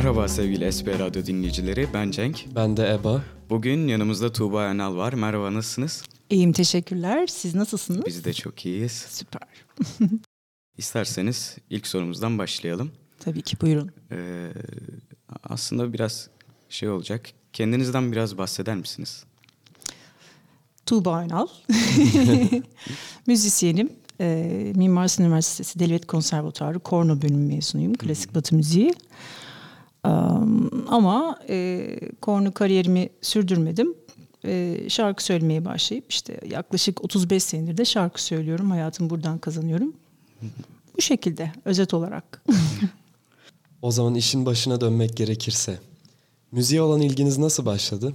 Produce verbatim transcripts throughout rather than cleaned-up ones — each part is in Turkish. Merhaba sevgili S P Radyo dinleyicileri, ben Cenk. Ben de Eba. Bugün yanımızda Tuğba Anal var. Merhaba, nasılsınız? İyiyim, teşekkürler. Siz nasılsınız? Biz de çok iyiyiz. Süper. İsterseniz ilk sorumuzdan başlayalım. Tabii ki, buyurun. Ee, aslında biraz şey olacak. Kendinizden biraz bahseder misiniz? Tuğba Anal. Müzisyenim. Ee, Mimar Sinan Üniversitesi Delivet Konservatuarı Korno bölümü mezunuyum. Klasik Batı müziği. Um, ama e, korno kariyerimi sürdürmedim. E, şarkı söylemeye başlayıp işte yaklaşık otuz beş senedir de şarkı söylüyorum. Hayatımı buradan kazanıyorum. Bu şekilde özet olarak. O zaman işin başına dönmek gerekirse. Müziğe olan ilginiz nasıl başladı?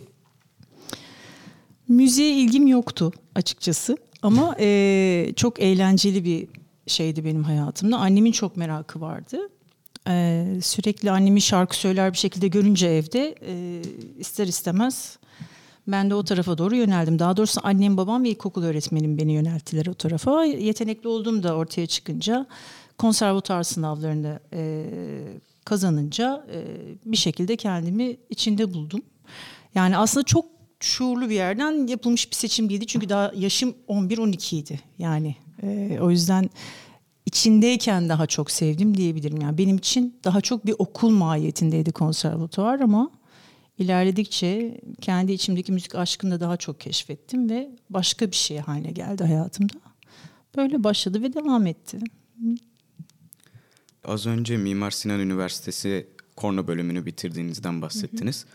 Müziğe ilgim yoktu açıkçası. Ama e, çok eğlenceli bir şeydi benim hayatımda. Annemin çok merakı vardı. Ee, sürekli annemi şarkı söyler bir şekilde görünce evde e, ister istemez ben de o tarafa doğru yöneldim. Daha doğrusu annem, babam ve ilkokul öğretmenim beni yönelttiler o tarafa. Yetenekli olduğum da ortaya çıkınca, konservatuar sınavlarını e, kazanınca e, bir şekilde kendimi içinde buldum. Yani aslında çok şuurlu bir yerden yapılmış bir seçim değildi. Çünkü daha yaşım on bir on iki idi. Yani e, o yüzden... İçindeyken daha çok sevdim diyebilirim. Yani benim için daha çok bir okul mahiyetindeydi konservatuvar, ama ilerledikçe kendi içimdeki müzik aşkını da daha çok keşfettim ve başka bir şey haline geldi hayatımda. Böyle başladı ve devam etti. Az önce Mimar Sinan Üniversitesi korno bölümünü bitirdiğinizden bahsettiniz.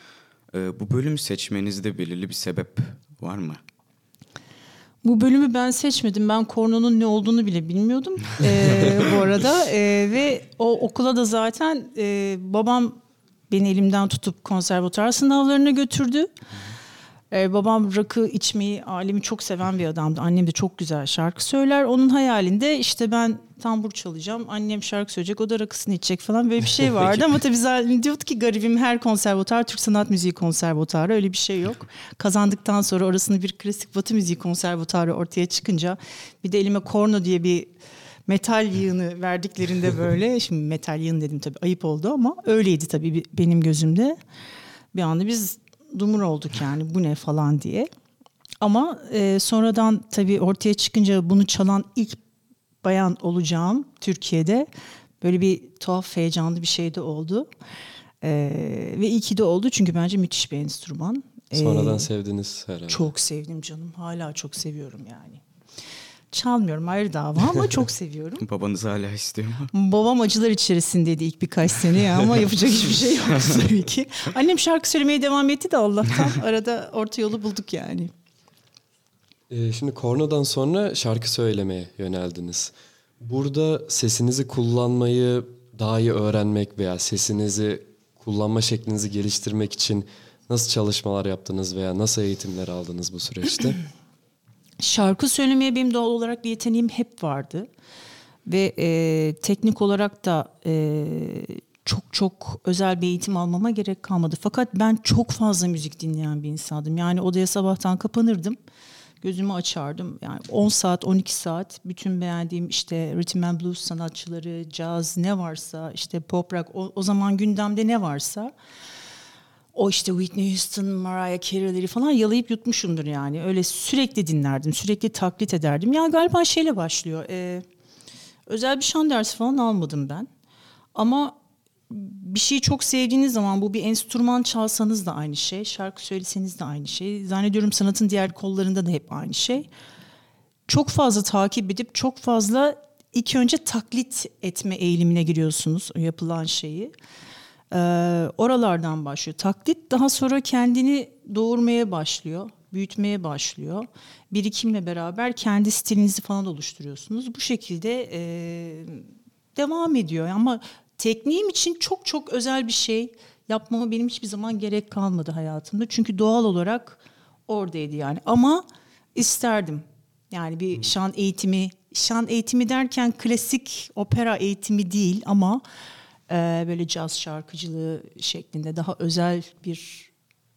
Hı hı. Bu bölüm seçmenizde belirli bir sebep var mı? Bu bölümü ben seçmedim. Ben kornonun ne olduğunu bile bilmiyordum ee, bu arada. Ee, ve o okula da zaten e, babam beni elimden tutup konservatuar sınavlarına götürdü. Ee, babam rakı içmeyi, alemi çok seven bir adamdı. Annem de çok güzel şarkı söyler. Onun hayalinde işte ben tambur çalacağım, annem şarkı söyleyecek, o da rakısını içecek falan, böyle bir şey vardı. Ama tabii zaten diyordu ki garibim, her konservatuar Türk Sanat Müziği Konservatuarı, öyle bir şey yok. Kazandıktan sonra orasını bir klasik Batı müziği konservatuarı ortaya çıkınca, bir de elime korno diye bir metal yığını verdiklerinde böyle, şimdi metal yığını dedim tabii, ayıp oldu ama öyleydi tabii benim gözümde. Bir anda biz dumur olduk yani, bu ne falan diye. Ama e, sonradan tabii ortaya çıkınca bunu çalan ilk bayan olacağım Türkiye'de. Böyle bir tuhaf, heyecanlı bir şey de oldu. E, ve iyi ki de oldu, çünkü bence müthiş bir enstrüman. Sonradan e, sevdiniz herhalde. Çok sevdim canım. Hala çok seviyorum yani. Çalmıyorum, ayrı dava, ama çok seviyorum. Babanız hala istiyor mu? Babam acılar içerisindeydi ilk birkaç sene ama yapacak hiçbir şey yok tabii ki. Annem şarkı söylemeye devam etti de Allah'tan arada orta yolu bulduk yani. Ee, şimdi kornodan sonra şarkı söylemeye yöneldiniz. Burada sesinizi kullanmayı daha iyi öğrenmek veya sesinizi kullanma şeklinizi geliştirmek için nasıl çalışmalar yaptınız veya nasıl eğitimler aldınız bu süreçte? Şarkı söylemeye benim doğal olarak bir yeteneğim hep vardı. Ve e, teknik olarak da e, çok çok özel bir eğitim almama gerek kalmadı. Fakat ben çok fazla müzik dinleyen bir insandım. Yani odaya sabahtan kapanırdım. Gözümü açardım. Yani on saat on iki saat bütün beğendiğim işte rhythm and blues sanatçıları, caz, ne varsa, işte pop rock, o, o zaman gündemde ne varsa... O işte Whitney Houston, Mariah Carey'leri falan yalayıp yutmuşumdur yani. Öyle sürekli dinlerdim, sürekli taklit ederdim. Ya galiba şeyle başlıyor. E, özel bir şan dersi falan almadım ben. Ama bir şeyi çok sevdiğiniz zaman, bu bir enstrüman çalsanız da aynı şey, şarkı söyleseniz de aynı şey. Zannediyorum sanatın diğer kollarında da hep aynı şey. Çok fazla takip edip çok fazla ilk önce taklit etme eğilimine giriyorsunuz yapılan şeyi. Ee, oralardan başlıyor. Taklit daha sonra kendini doğurmaya başlıyor, büyütmeye başlıyor. Birikimle beraber kendi stilinizi falan oluşturuyorsunuz. Bu şekilde e, devam ediyor. Ama tekniğim için çok çok özel bir şey yapmama benim hiçbir zaman gerek kalmadı hayatımda. Çünkü doğal olarak oradaydı yani. Ama isterdim. Yani bir şan eğitimi, şan eğitimi derken klasik opera eğitimi değil ama... böyle caz şarkıcılığı şeklinde daha özel bir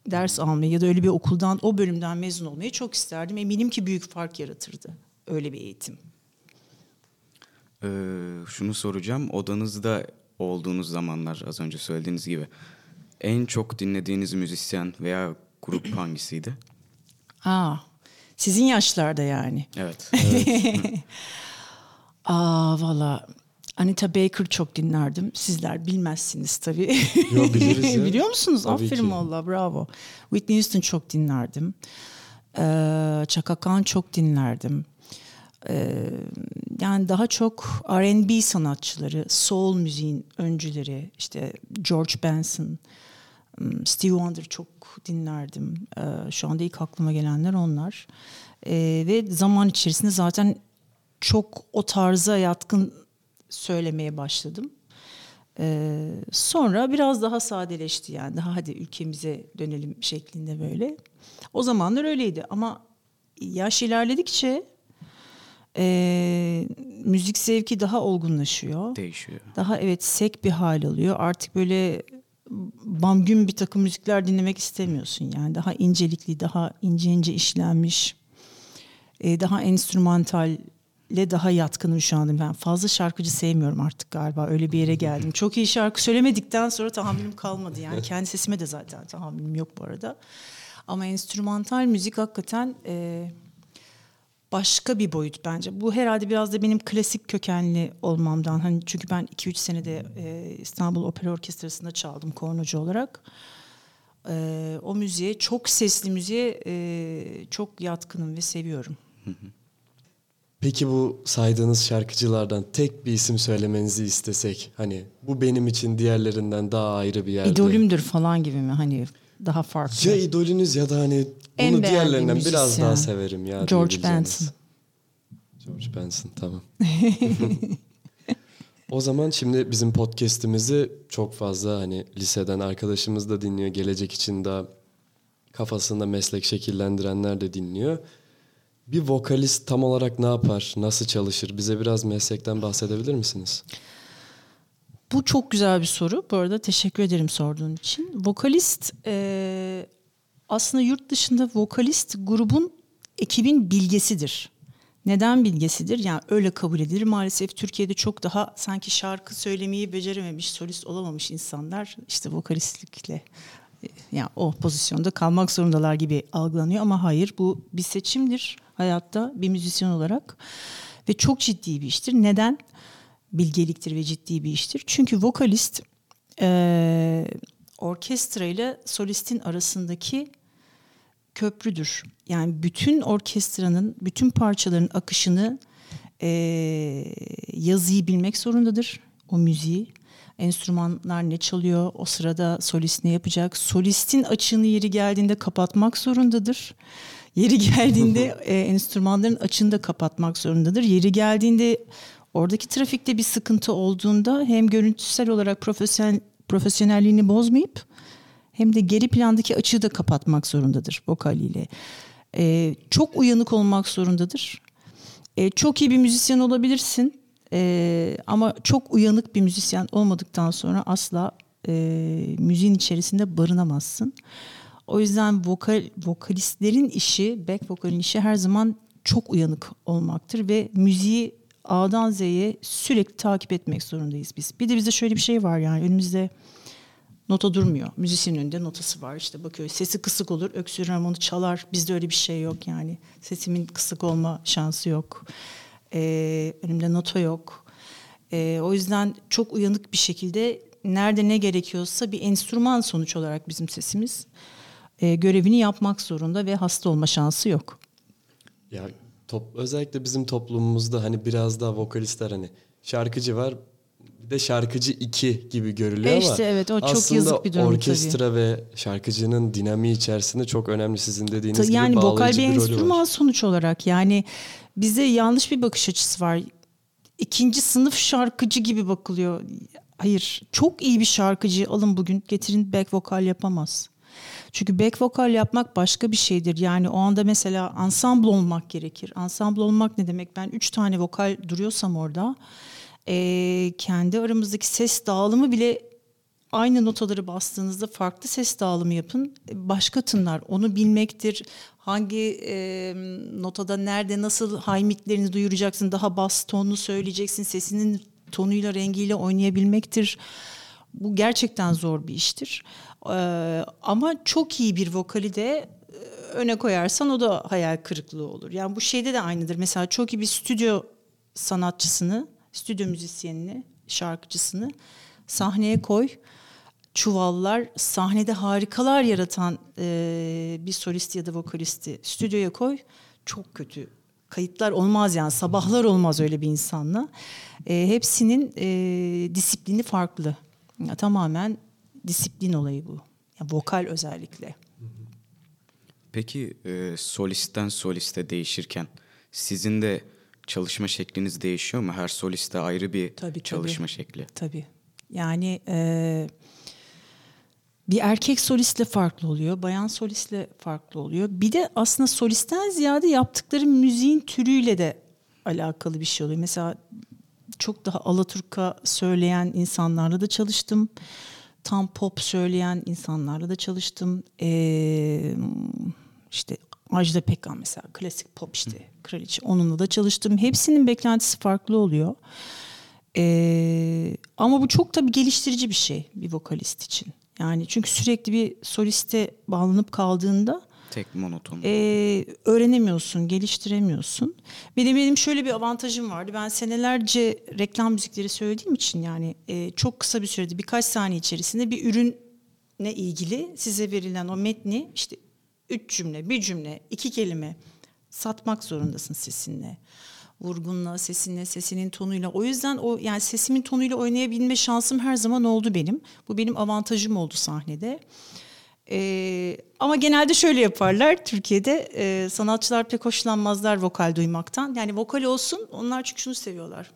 ders almayı ya da öyle bir okuldan, o bölümden mezun olmayı çok isterdim. Eminim ki büyük fark yaratırdı öyle bir eğitim. Ee, şunu soracağım. Odanızda olduğunuz zamanlar, az önce söylediğiniz gibi, en çok dinlediğiniz müzisyen veya grup hangisiydi? Aa, sizin yaşlarda yani. Evet. Evet. Aa, valla Anita Baker çok dinlerdim. Sizler bilmezsiniz tabii. Yo, biliriz ya. Biliyor musunuz? Tabii. Aferin valla, bravo. Whitney Houston çok dinlerdim. Ee, Chaka Khan çok dinlerdim. Ee, yani daha çok R and B sanatçıları, soul müziğin öncüleri, işte George Benson, Stevie Wonder çok dinlerdim. Ee, şu anda ilk aklıma gelenler onlar. Ee, ve zaman içerisinde zaten çok o tarza yatkın söylemeye başladım. Ee, sonra biraz daha sadeleşti, yani daha hadi ülkemize dönelim şeklinde böyle. O zamanlar öyleydi ama yaş ilerledikçe e, müzik zevki daha olgunlaşıyor. Değişiyor. Daha evet sek bir hal alıyor. Artık böyle bamgün bir takım müzikler dinlemek istemiyorsun yani. Daha incelikli, daha ince ince işlenmiş, e, daha enstrümantal ile daha yatkınım şu anda. Ben fazla şarkıcı sevmiyorum artık galiba. Öyle bir yere geldim. Çok iyi şarkı söylemedikten sonra tahammülüm kalmadı. Yani kendi sesime de zaten tahammülüm yok bu arada. Ama enstrümantal müzik hakikaten e, başka bir boyut bence. Bu herhalde biraz da benim klasik kökenli olmamdan. Hani çünkü ben iki üç senede e, İstanbul Opera Orkestrası'nda çaldım kornocu olarak. E, o müziğe, çok sesli müziğe e, çok yatkınım ve seviyorum. Hı hı. Peki bu saydığınız şarkıcılardan tek bir isim söylemenizi istesek, hani bu benim için diğerlerinden daha ayrı bir yerde. İdolümdür falan gibi mi, hani daha farklı? Ya idolünüz ya da hani en bunu diğerlerinden biraz daha severim ya. George Benson. George Benson, tamam. O zaman şimdi bizim podcast'imizi çok fazla hani liseden arkadaşımız da dinliyor, gelecek için daha kafasında meslek şekillendirenler de dinliyor. Bir vokalist tam olarak ne yapar, nasıl çalışır? Bize biraz meslekten bahsedebilir misiniz? Bu çok güzel bir soru. Bu arada teşekkür ederim sorduğun için. Vokalist, e, aslında yurt dışında vokalist grubun, ekibin bilgesidir. Neden bilgesidir? Yani öyle kabul edilir. Maalesef Türkiye'de çok daha sanki şarkı söylemeyi becerememiş, solist olamamış insanlar işte vokalistlikle, yani o pozisyonda kalmak zorundalar gibi algılanıyor ama hayır, bu bir seçimdir hayatta bir müzisyen olarak ve çok ciddi bir iştir. Neden? Bilgeliktir ve ciddi bir iştir. Çünkü vokalist e, orkestra ile solistin arasındaki köprüdür. Yani bütün orkestranın, bütün parçaların akışını, e, yazıyı bilmek zorundadır, o müziği. Enstrümanlar ne çalıyor, o sırada solist ne yapacak? Solistin açığını yeri geldiğinde kapatmak zorundadır. Yeri geldiğinde e, enstrümanların açığını da kapatmak zorundadır. Yeri geldiğinde oradaki trafikte bir sıkıntı olduğunda hem görüntüsel olarak profesyonel, profesyonelliğini bozmayıp hem de geri plandaki açığı da kapatmak zorundadır vokaliyle. E, çok uyanık olmak zorundadır. E, çok iyi bir müzisyen olabilirsin. Ee, ama çok uyanık bir müzisyen olmadıktan sonra asla e, müziğin içerisinde barınamazsın. O yüzden vokal, vokalistlerin işi, back vokalin işi her zaman çok uyanık olmaktır ve müziği A'dan Z'ye sürekli takip etmek zorundayız biz. Bir de bizde şöyle bir şey var, yani önümüzde nota durmuyor. Müzisyenin önünde notası var, işte bakıyor, sesi kısık olur, öksürür, onu çalar. Bizde öyle bir şey yok yani, sesimin kısık olma şansı yok. Ee, önümde nota yok. Ee, o yüzden çok uyanık bir şekilde nerede ne gerekiyorsa bir enstrüman sonuç olarak bizim sesimiz e, görevini yapmak zorunda ve hasta olma şansı yok. Ya top, özellikle bizim toplumumuzda hani biraz daha vokalistler, hani şarkıcı var bir de şarkıcı iki gibi görülüyor e işte, ama evet, o çok aslında bir durum, orkestra tabii ve şarkıcının dinamiği içerisinde çok önemli, sizin dediğiniz Ta, gibi yani bağlayıcı bir rolü var. Yani vokal bir enstrüman sonuç olarak, yani bize yanlış bir bakış açısı var. İkinci sınıf şarkıcı gibi bakılıyor. Hayır, çok iyi bir şarkıcıyı alın bugün getirin, back vokal yapamaz. Çünkü back vokal yapmak başka bir şeydir. Yani o anda mesela ansambl olmak gerekir. Ansambl olmak ne demek? Ben üç tane vokal duruyorsam orada e, kendi aramızdaki ses dağılımı bile, aynı notaları bastığınızda farklı ses dağılımı yapın. Başka tınlar. Onu bilmektir. Hangi e, notada, nerede, nasıl high midlerini duyuracaksın. Daha bas tonlu söyleyeceksin. Sesinin tonuyla, rengiyle oynayabilmektir. Bu gerçekten zor bir iştir. Ee, ama çok iyi bir vokali de öne koyarsan o da hayal kırıklığı olur. Yani bu şeyde de aynıdır. Mesela çok iyi bir stüdyo sanatçısını, stüdyo müzisyenini, şarkıcısını sahneye koy. Çuvallar, sahnede harikalar yaratan e, bir solisti ya da vokalisti stüdyoya koy. Çok kötü. Kayıtlar olmaz yani. Sabahlar olmaz öyle bir insanla. E, hepsinin e, disiplini farklı. Ya, tamamen disiplin olayı bu. Ya, vokal özellikle. Peki e, solistten soliste değişirken sizin de çalışma şekliniz değişiyor mu? Her soliste ayrı bir tabii, çalışma tabii. şekli. Tabii. Yani e, bir erkek solistle farklı oluyor, bayan solistle farklı oluyor. Bir de aslında solisten ziyade yaptıkları müziğin türüyle de alakalı bir şey oluyor. Mesela çok daha Alaturka söyleyen insanlarla da çalıştım. Tam pop söyleyen insanlarla da çalıştım. Ee, işte Ajda Pekkan mesela klasik pop işte kraliçe. Onunla da çalıştım. Hepsinin beklentisi farklı oluyor. Ee, ama bu çok tabii geliştirici bir şey bir vokalist için. Yani çünkü sürekli bir soliste bağlanıp kaldığında tek monoton. E, öğrenemiyorsun, geliştiremiyorsun. Benim benim şöyle bir avantajım vardı. Ben senelerce reklam müzikleri söylediğim için yani e, çok kısa bir sürede birkaç saniye içerisinde bir ürünle ilgili size verilen o metni işte üç cümle, bir cümle, iki kelime satmak zorundasın sesinle. Vurgunla, sesinle, sesinin tonuyla. O yüzden o yani sesimin tonuyla oynayabilme şansım her zaman oldu benim. Bu benim avantajım oldu sahnede. Ee, ama genelde şöyle yaparlar Türkiye'de e, sanatçılar pek hoşlanmazlar vokal duymaktan. Yani vokal olsun onlar çünkü şunu seviyorlar.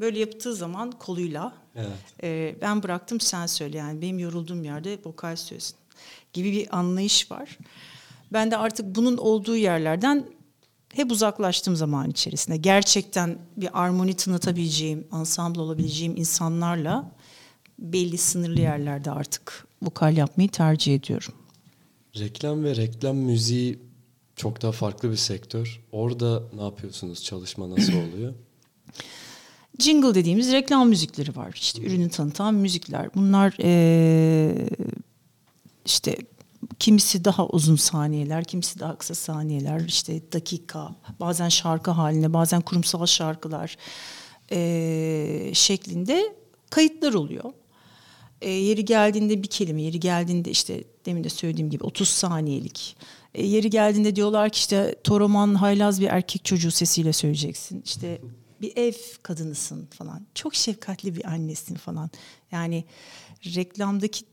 Böyle yaptığı zaman koluyla evet. e, ben bıraktım sen söyle yani benim yorulduğum yerde vokal söylesin gibi bir anlayış var. Ben de artık bunun olduğu yerlerden hep uzaklaştığım zaman içerisinde gerçekten bir armoni tınlatabileceğim, ansambl olabileceğim insanlarla belli sınırlı yerlerde artık vokal yapmayı tercih ediyorum. Reklam ve reklam müziği çok daha farklı bir sektör. Orada ne yapıyorsunuz? Çalışma nasıl oluyor? Jingle dediğimiz reklam müzikleri var. İşte ürünü tanıtan müzikler. Bunlar ee, işte kimisi daha uzun saniyeler, kimisi daha kısa saniyeler, işte dakika, bazen şarkı haline, bazen kurumsal şarkılar ee, şeklinde kayıtlar oluyor. E, yeri geldiğinde bir kelime, yeri geldiğinde işte demin de söylediğim gibi otuz saniyelik. E, yeri geldiğinde diyorlar ki işte Toroman haylaz bir erkek çocuğu sesiyle söyleyeceksin. İşte bir ev kadınısın falan. Çok şefkatli bir annesin falan. Yani reklamdaki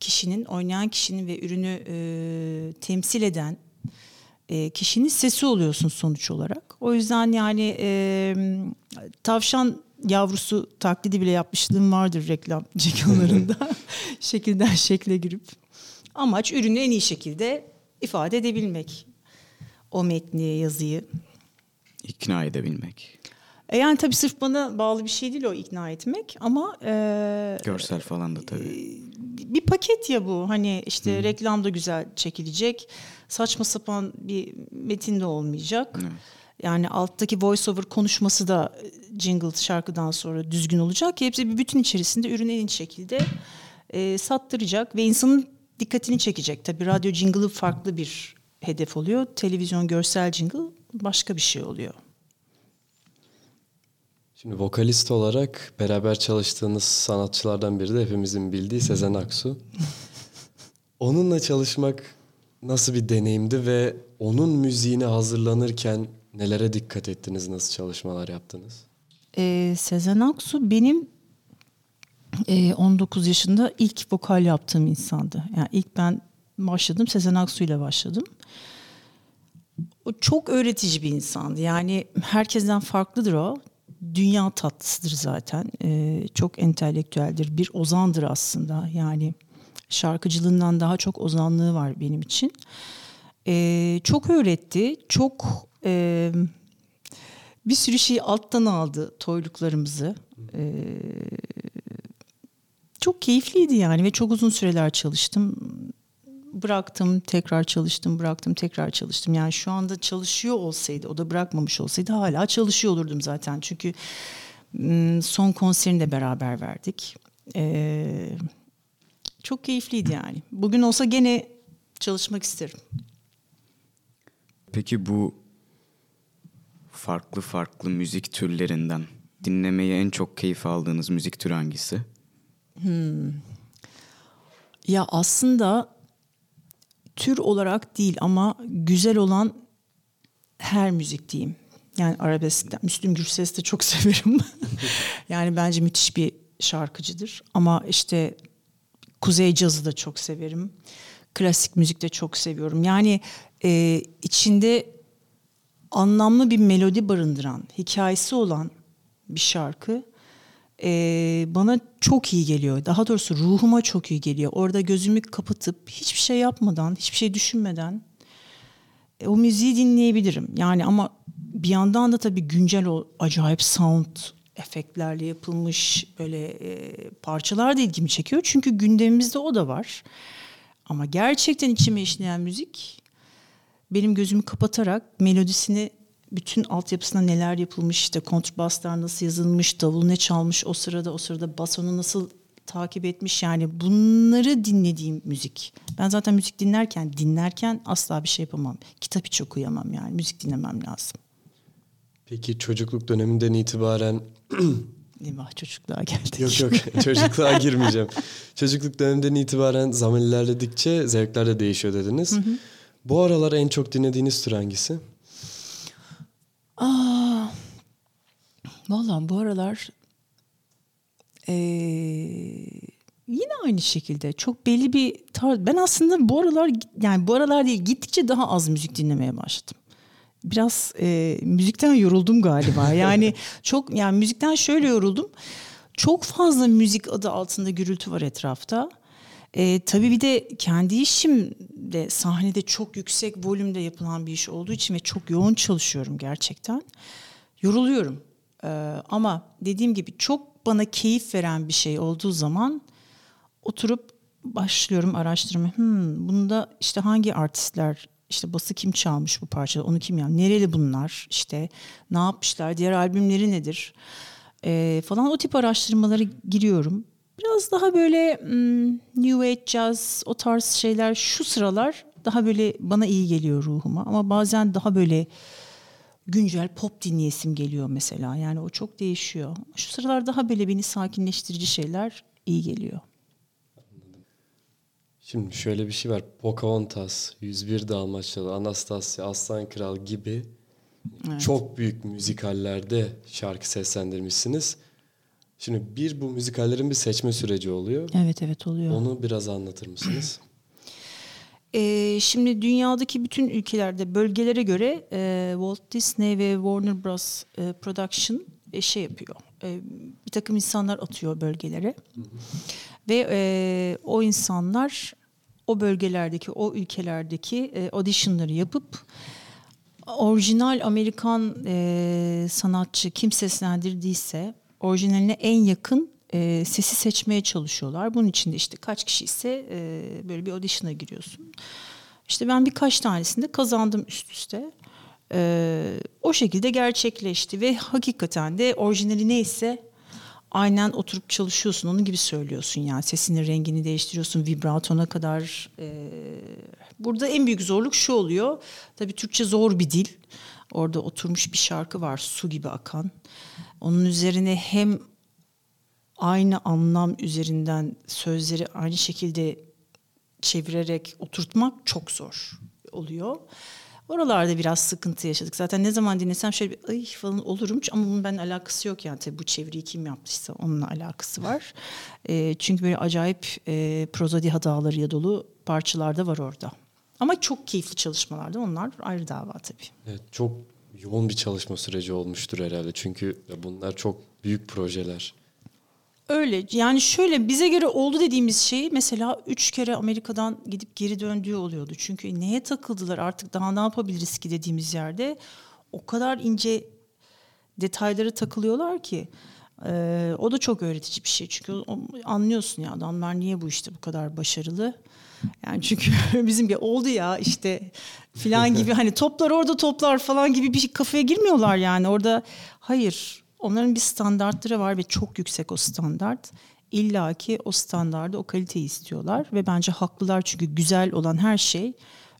kişinin, oynayan kişinin ve ürünü e, temsil eden e, kişinin sesi oluyorsun sonuç olarak. O yüzden yani e, tavşan yavrusu taklidi bile yapmışlığım vardır reklam cekalarında. Şekilden şekle girip. Amaç ürünü en iyi şekilde ifade edebilmek. O metni, yazıyı. İkna edebilmek. E yani tabii sırf bana bağlı bir şey değil o ikna etmek ama... E, görsel falan da tabii. E, bir paket ya bu. Hani işte hmm. reklam da güzel çekilecek. Saçma sapan bir metin de olmayacak. Evet. Yani alttaki voiceover konuşması da jingle şarkıdan sonra düzgün olacak ki hepsi bir bütün içerisinde ürünü en iyi şekilde e, sattıracak ve insanın dikkatini çekecek. Tabii radyo jingle'ı farklı bir hedef oluyor. Televizyon görsel jingle başka bir şey oluyor. Şimdi vokalist olarak beraber çalıştığınız sanatçılardan biri de hepimizin bildiği Sezen Aksu. Onunla çalışmak nasıl bir deneyimdi ve onun müziğine hazırlanırken nelere dikkat ettiniz, nasıl çalışmalar yaptınız? Ee, Sezen Aksu benim e, on dokuz yaşında ilk vokal yaptığım insandı. Yani ilk ben başladım, Sezen Aksu ile başladım. O çok öğretici bir insandı. Yani herkesten farklıdır o. Dünya tatlısıdır zaten. Ee, çok entelektüeldir, bir ozandır aslında. Yani şarkıcılığından daha çok ozanlığı var benim için. Ee, çok öğretti, çok... Ee, bir sürü şeyi alttan aldı toyluklarımızı. Ee, çok keyifliydi yani ve çok uzun süreler çalıştım. Bıraktım, tekrar çalıştım, bıraktım, tekrar çalıştım. Yani şu anda çalışıyor olsaydı, o da bırakmamış olsaydı hala çalışıyor olurdum zaten. Çünkü son konserini de beraber verdik. Ee, çok keyifliydi yani. Bugün olsa gene çalışmak isterim. Peki bu farklı farklı müzik türlerinden dinlemeyi en çok keyif aldığınız müzik türü hangisi? Hmm. Ya aslında tür olarak değil ama güzel olan her müzik diyeyim. Yani arabeskten, Müslüm Gürses'i de çok severim. Yani bence müthiş bir şarkıcıdır. Ama işte Kuzey Cazı da çok severim. Klasik müzik de çok seviyorum. Yani e, içinde anlamlı bir melodi barındıran, hikayesi olan bir şarkı e, bana çok iyi geliyor. Daha doğrusu ruhuma çok iyi geliyor. Orada gözümü kapatıp hiçbir şey yapmadan, hiçbir şey düşünmeden e, o müziği dinleyebilirim. Yani ama bir yandan da tabii güncel o acayip sound efektlerle yapılmış böyle e, parçalar da ilgimi çekiyor. Çünkü gündemimizde o da var. Ama gerçekten içime işleyen müzik benim gözümü kapatarak melodisini, bütün altyapısına neler yapılmış, işte kontrbaslar nasıl yazılmış, davul ne çalmış o sırada, o sırada bas onu nasıl takip etmiş, yani bunları dinlediğim müzik. Ben zaten müzik dinlerken dinlerken asla bir şey yapamam. Kitap hiç okuyamam yani. Müzik dinlemem lazım. Peki çocukluk döneminden itibaren... Eyvah çocukluğa geldik. Yok yok çocukluğa girmeyeceğim. Çocukluk döneminden itibaren zaman ilerledikçe zevkler de değişiyor dediniz. Hı hı. Bu aralar en çok dinlediğiniz tür hangisi? Aa, vallahi bu aralar ee, yine aynı şekilde çok belli bir tarz. Ben aslında bu aralar yani bu aralar değil gittikçe daha az müzik dinlemeye başladım. Biraz e, müzikten yoruldum galiba. Yani çok yani müzikten şöyle yoruldum. Çok fazla müzik adı altında gürültü var etrafta. E, tabii bir de kendi işimde sahnede çok yüksek volümde yapılan bir iş olduğu için ve çok yoğun çalışıyorum gerçekten. Yoruluyorum. E, ama dediğim gibi çok bana keyif veren bir şey olduğu zaman oturup başlıyorum araştırmaya. Hmm, bunda işte hangi artistler, İşte bası kim çalmış bu parçada, onu kim yapmış, nereli bunlar, işte ne yapmışlar, diğer albümleri nedir ee, falan, o tip araştırmalara giriyorum. Biraz daha böyle hmm, New Age, Jazz, o tarz şeyler şu sıralar daha böyle bana iyi geliyor ruhuma. Ama bazen daha böyle güncel pop dinleyesim geliyor mesela, yani o çok değişiyor. Şu sıralar daha böyle beni sakinleştirici şeyler iyi geliyor. Şimdi şöyle bir şey var. Pocahontas, yüz bir Dalmaçlı, Anastasia, Aslan Kral gibi evet. Çok büyük müzikallerde şarkı seslendirmişsiniz. Şimdi bir bu müzikallerin bir seçme süreci oluyor. Evet evet oluyor. Onu biraz anlatır mısınız? e, şimdi dünyadaki bütün ülkelerde bölgelere göre e, Walt Disney ve Warner Bros. E, Production e, şey yapıyor. E, bir takım insanlar atıyor bölgelere. Hı hı. Ve e, o insanlar o bölgelerdeki, o ülkelerdeki e, auditionları yapıp orijinal Amerikan e, sanatçı kim seslendirdiyse orijinaline en yakın e, sesi seçmeye çalışıyorlar. Bunun için de işte kaç kişi ise e, böyle bir audition'a giriyorsun. İşte ben birkaç tanesinde kazandım üst üste. E, o şekilde gerçekleşti ve hakikaten de orijinali neyse aynen oturup çalışıyorsun, onun gibi söylüyorsun yani. Sesinin rengini değiştiriyorsun, vibratona kadar. Ee, burada en büyük zorluk şu oluyor. Tabii Türkçe zor bir dil. Orada oturmuş bir şarkı var, su gibi akan. Onun üzerine hem aynı anlam üzerinden sözleri aynı şekilde çevirerek oturtmak çok zor oluyor. Oralarda biraz sıkıntı yaşadık. Zaten ne zaman dinlesem şöyle bir ay falan olurum. Ama bunun benimle alakası yok yani. Tabii bu çeviriyi kim yaptıysa onunla alakası var. E, çünkü böyle acayip e, prozodi hatalarıyla dolu parçalar da var orada. Ama çok keyifli çalışmalar da, onlar ayrı dava tabii. Evet, çok yoğun bir çalışma süreci olmuştur herhalde. Çünkü bunlar çok büyük projeler. Öyle yani, şöyle bize göre oldu dediğimiz şeyi mesela üç kere Amerika'dan gidip geri döndüğü oluyordu. Çünkü neye takıldılar artık, daha ne yapabiliriz ki dediğimiz yerde o kadar ince detaylara takılıyorlar ki. Ee, o da çok öğretici bir şey çünkü o, anlıyorsun ya adamlar niye bu işte bu kadar başarılı. Yani çünkü bizim gibi oldu ya işte filan gibi, hani toplar orada toplar falan gibi bir kafaya girmiyorlar yani orada. Hayır, Onların bir standartları var ve çok yüksek o standart. İlla ki o standarda o kaliteyi istiyorlar ve bence haklılar, çünkü güzel olan her şey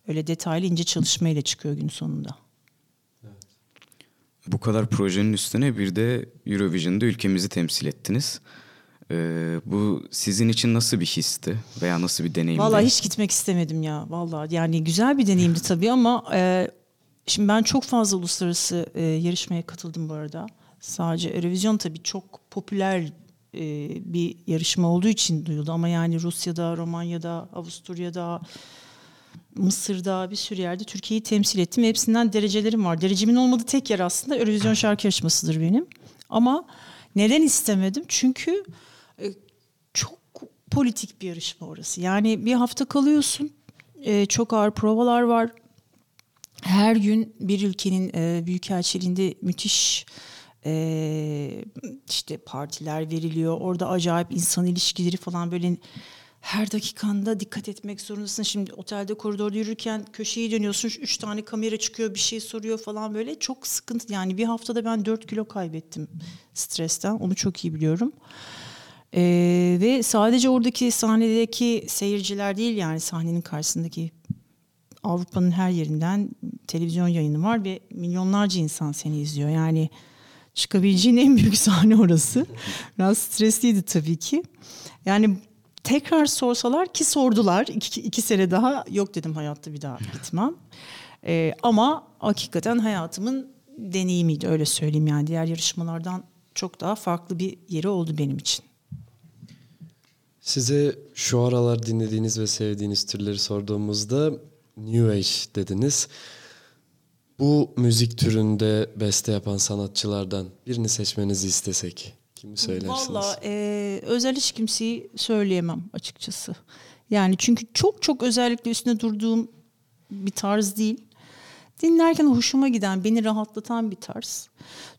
öyle detaylı ince çalışmayla çıkıyor gün sonunda. Evet. Bu kadar projenin üstüne bir de Eurovision'da ülkemizi temsil ettiniz. Ee, bu sizin için nasıl bir histi veya nasıl bir deneyimdi? Vallahi hiç gitmek istemedim ya. Vallahi yani güzel bir deneyimdi tabii ama e, şimdi ben çok fazla uluslararası e, yarışmaya katıldım bu arada. Sadece Eurovision tabii çok popüler e, bir yarışma olduğu için duyuldu ama yani Rusya'da, Romanya'da, Avusturya'da, Mısır'da bir sürü yerde Türkiye'yi temsil ettim ve hepsinden derecelerim var. Derecemin olmadığı tek yer aslında Eurovision şarkı yarışmasıdır benim. Ama neden istemedim? Çünkü e, çok politik bir yarışma orası. Yani bir hafta kalıyorsun, e, çok ağır provalar var. Her gün bir ülkenin e, büyükelçiliğinde müthiş Ee, işte partiler veriliyor. Orada acayip insan ilişkileri falan, böyle her dakikanda dikkat etmek zorundasın. Şimdi otelde koridorda yürürken köşeyi dönüyorsun, üç tane kamera çıkıyor, bir şey soruyor falan, böyle çok sıkıntı. Yani bir haftada ben dört kilo kaybettim stresten, onu çok iyi biliyorum. Ee, ve sadece oradaki sahnedeki seyirciler değil, yani sahnenin karşısındaki Avrupa'nın her yerinden televizyon yayını var ve milyonlarca insan seni izliyor. Yani çıkabileceğin en büyük sahne orası. Biraz stresliydi tabii ki. Yani tekrar sorsalar, ki sordular, İki, iki sene daha, yok dedim, hayatta bir daha gitmem. Ee, ama hakikaten hayatımın deneyimiydi, öyle söyleyeyim yani. Diğer yarışmalardan çok daha farklı bir yeri oldu benim için. Size şu aralar dinlediğiniz ve sevdiğiniz türleri sorduğumuzda New Age dediniz. Bu müzik türünde beste yapan sanatçılardan birini seçmenizi istesek kimi söylersiniz? Valla e, özel hiç kimseyi söyleyemem açıkçası. Yani çünkü çok çok özellikle üstüne durduğum bir tarz değil. Dinlerken hoşuma giden, beni rahatlatan bir tarz.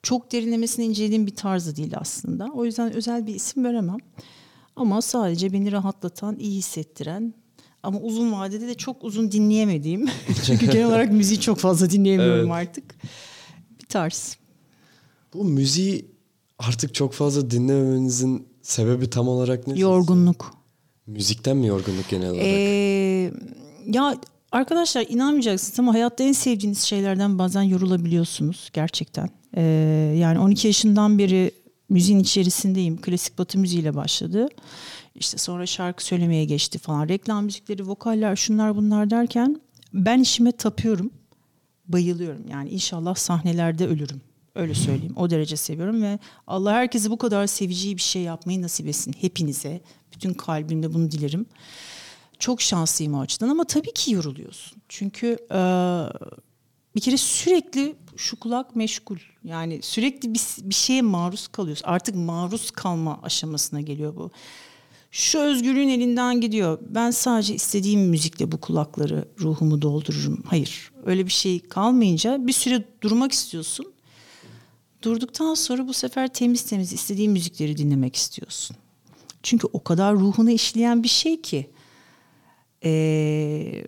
Çok derinlemesine incelediğim bir tarz da değil aslında. O yüzden özel bir isim veremem. Ama sadece beni rahatlatan, iyi hissettiren... Ama uzun vadede de çok uzun dinleyemediğim. Çünkü genel olarak müziği çok fazla dinleyemiyorum, evet, artık. Bir tarz. Bu müziği artık çok fazla dinlememenizin sebebi tam olarak ne? Yorgunluk. Müzikten mi yorgunluk genel olarak? Ee, ya arkadaşlar, inanmayacaksınız ama hayatta en sevdiğiniz şeylerden bazen yorulabiliyorsunuz gerçekten. Ee, yani on iki yaşından beri müziğin içerisindeyim. Klasik batı müziğiyle başladı. İşte sonra şarkı söylemeye geçti falan. Reklam müzikleri, vokaller, şunlar bunlar derken ben işime tapıyorum. Bayılıyorum. Yani inşallah sahnelerde ölürüm. Öyle söyleyeyim. O derece seviyorum ve Allah herkese bu kadar seveceği bir şey yapmayı nasip etsin. Hepinize. Bütün kalbimle bunu dilerim. Çok şanslıyım o açıdan ama tabii ki yoruluyorsun. Çünkü e, bir kere sürekli şu kulak meşgul. Yani sürekli bir, bir şeye maruz kalıyorsun. Artık maruz kalma aşamasına geliyor bu. Şu özgürlüğün elinden gidiyor. Ben sadece istediğim müzikle bu kulakları, ruhumu doldururum. Hayır. Öyle bir şey kalmayınca bir süre durmak istiyorsun. Durduktan sonra bu sefer temiz temiz istediğin müzikleri dinlemek istiyorsun. Çünkü o kadar ruhuna işleyen bir şey ki. Ee,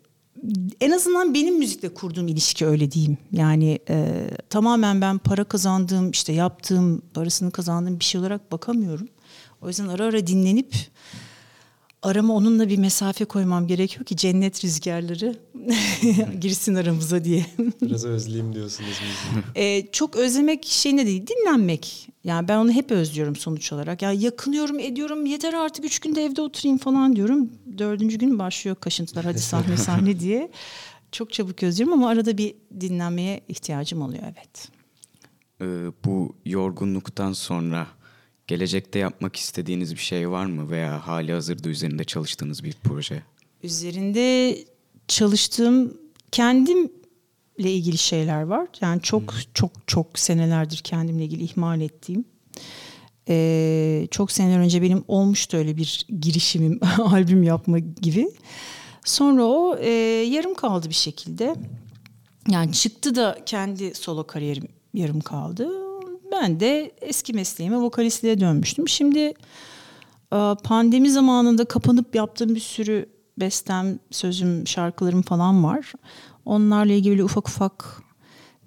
en azından benim müzikle kurduğum ilişki öyle diyeyim. Yani e, tamamen ben para kazandığım, işte yaptığım, parasını kazandığım bir şey olarak bakamıyorum. O yüzden ara ara dinlenip arama onunla bir mesafe koymam gerekiyor ki cennet rüzgarları girsin aramıza diye. Biraz özleyeyim diyorsunuz. ee, çok özlemek şeyine değil, dinlenmek. Yani ben onu hep özlüyorum sonuç olarak. Yani yakınıyorum, ediyorum, yeter artık üç günde evde oturayım falan diyorum. Dördüncü gün başlıyor kaşıntılar, hadi sahne sahne diye. Çok çabuk özlüyorum ama arada bir dinlenmeye ihtiyacım oluyor, evet. Ee, bu yorgunluktan sonra... Gelecekte yapmak istediğiniz bir şey var mı veya hali hazırda üzerinde çalıştığınız bir proje? Üzerinde çalıştığım kendimle ilgili şeyler var. Yani çok hmm. çok çok senelerdir kendimle ilgili ihmal ettiğim. Ee, çok seneler önce benim olmuştu öyle bir girişimim, albüm yapma gibi. Sonra o e, yarım kaldı bir şekilde. Yani çıktı da kendi solo kariyerim yarım kaldı. Ben de eski mesleğime, vokalistliğe dönmüştüm. Şimdi pandemi zamanında kapanıp yaptığım bir sürü bestem, sözüm, şarkılarım falan var. Onlarla ilgili ufak ufak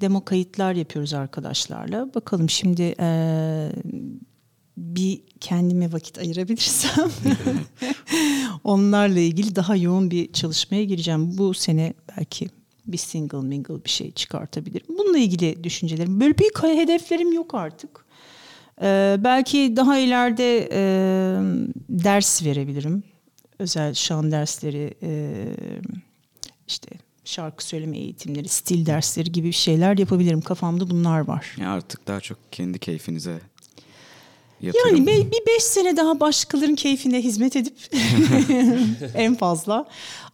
demo kayıtlar yapıyoruz arkadaşlarla. Bakalım şimdi e, bir kendime vakit ayırabilirsem onlarla ilgili daha yoğun bir çalışmaya gireceğim. Bu sene belki bir single mingle bir şey çıkartabilirim. Bununla ilgili düşüncelerim. Böyle büyük hedeflerim yok artık. Ee, belki daha ileride e, ders verebilirim. Özel şan dersleri, e, işte şarkı söyleme eğitimleri, stil dersleri gibi şeyler yapabilirim. Kafamda bunlar var. Ya artık daha çok kendi keyfinize yatırım. Yani be, bir beş sene daha başkalarının keyfine hizmet edip en fazla.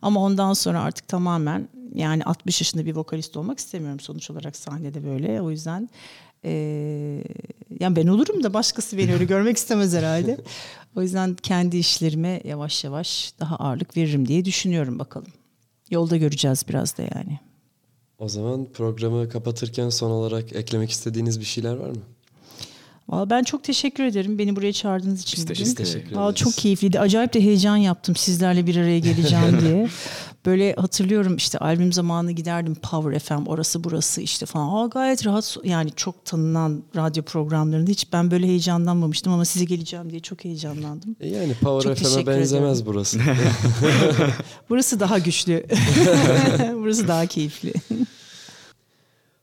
Ama ondan sonra artık tamamen, yani altmış yaşında bir vokalist olmak istemiyorum sonuç olarak sahnede böyle. O yüzden... Ee, yani ben olurum da başkası beni öyle görmek istemez herhalde. O yüzden kendi işlerime yavaş yavaş daha ağırlık veririm diye düşünüyorum, bakalım. Yolda göreceğiz biraz da yani. O zaman programı kapatırken son olarak eklemek istediğiniz bir şeyler var mı? Vallahi ben çok teşekkür ederim beni buraya çağırdığınız için. Biz teşekkür ederiz. Vallahi çok keyifliydi. Acayip de heyecan yaptım sizlerle bir araya geleceğim diye. Böyle hatırlıyorum, işte albüm zamanı giderdim Power F M, orası burası işte falan. Aa, gayet rahat, yani çok tanınan radyo programlarında hiç ben böyle heyecanlanmamıştım ama size geleceğim diye çok heyecanlandım. Yani Power F M'e benzemez ederim. Burası. Burası daha güçlü. Burası daha keyifli.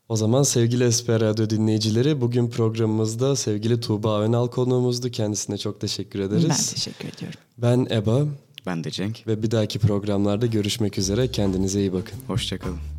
O zaman sevgili S P Radyo dinleyicileri, bugün programımızda sevgili Tuğba Önal konuğumuzdu. Kendisine çok teşekkür ederiz. Ben teşekkür ediyorum. Ben Eba. Ben de Cenk. Ve bir dahaki programlarda görüşmek üzere. Kendinize iyi bakın. Hoşçakalın.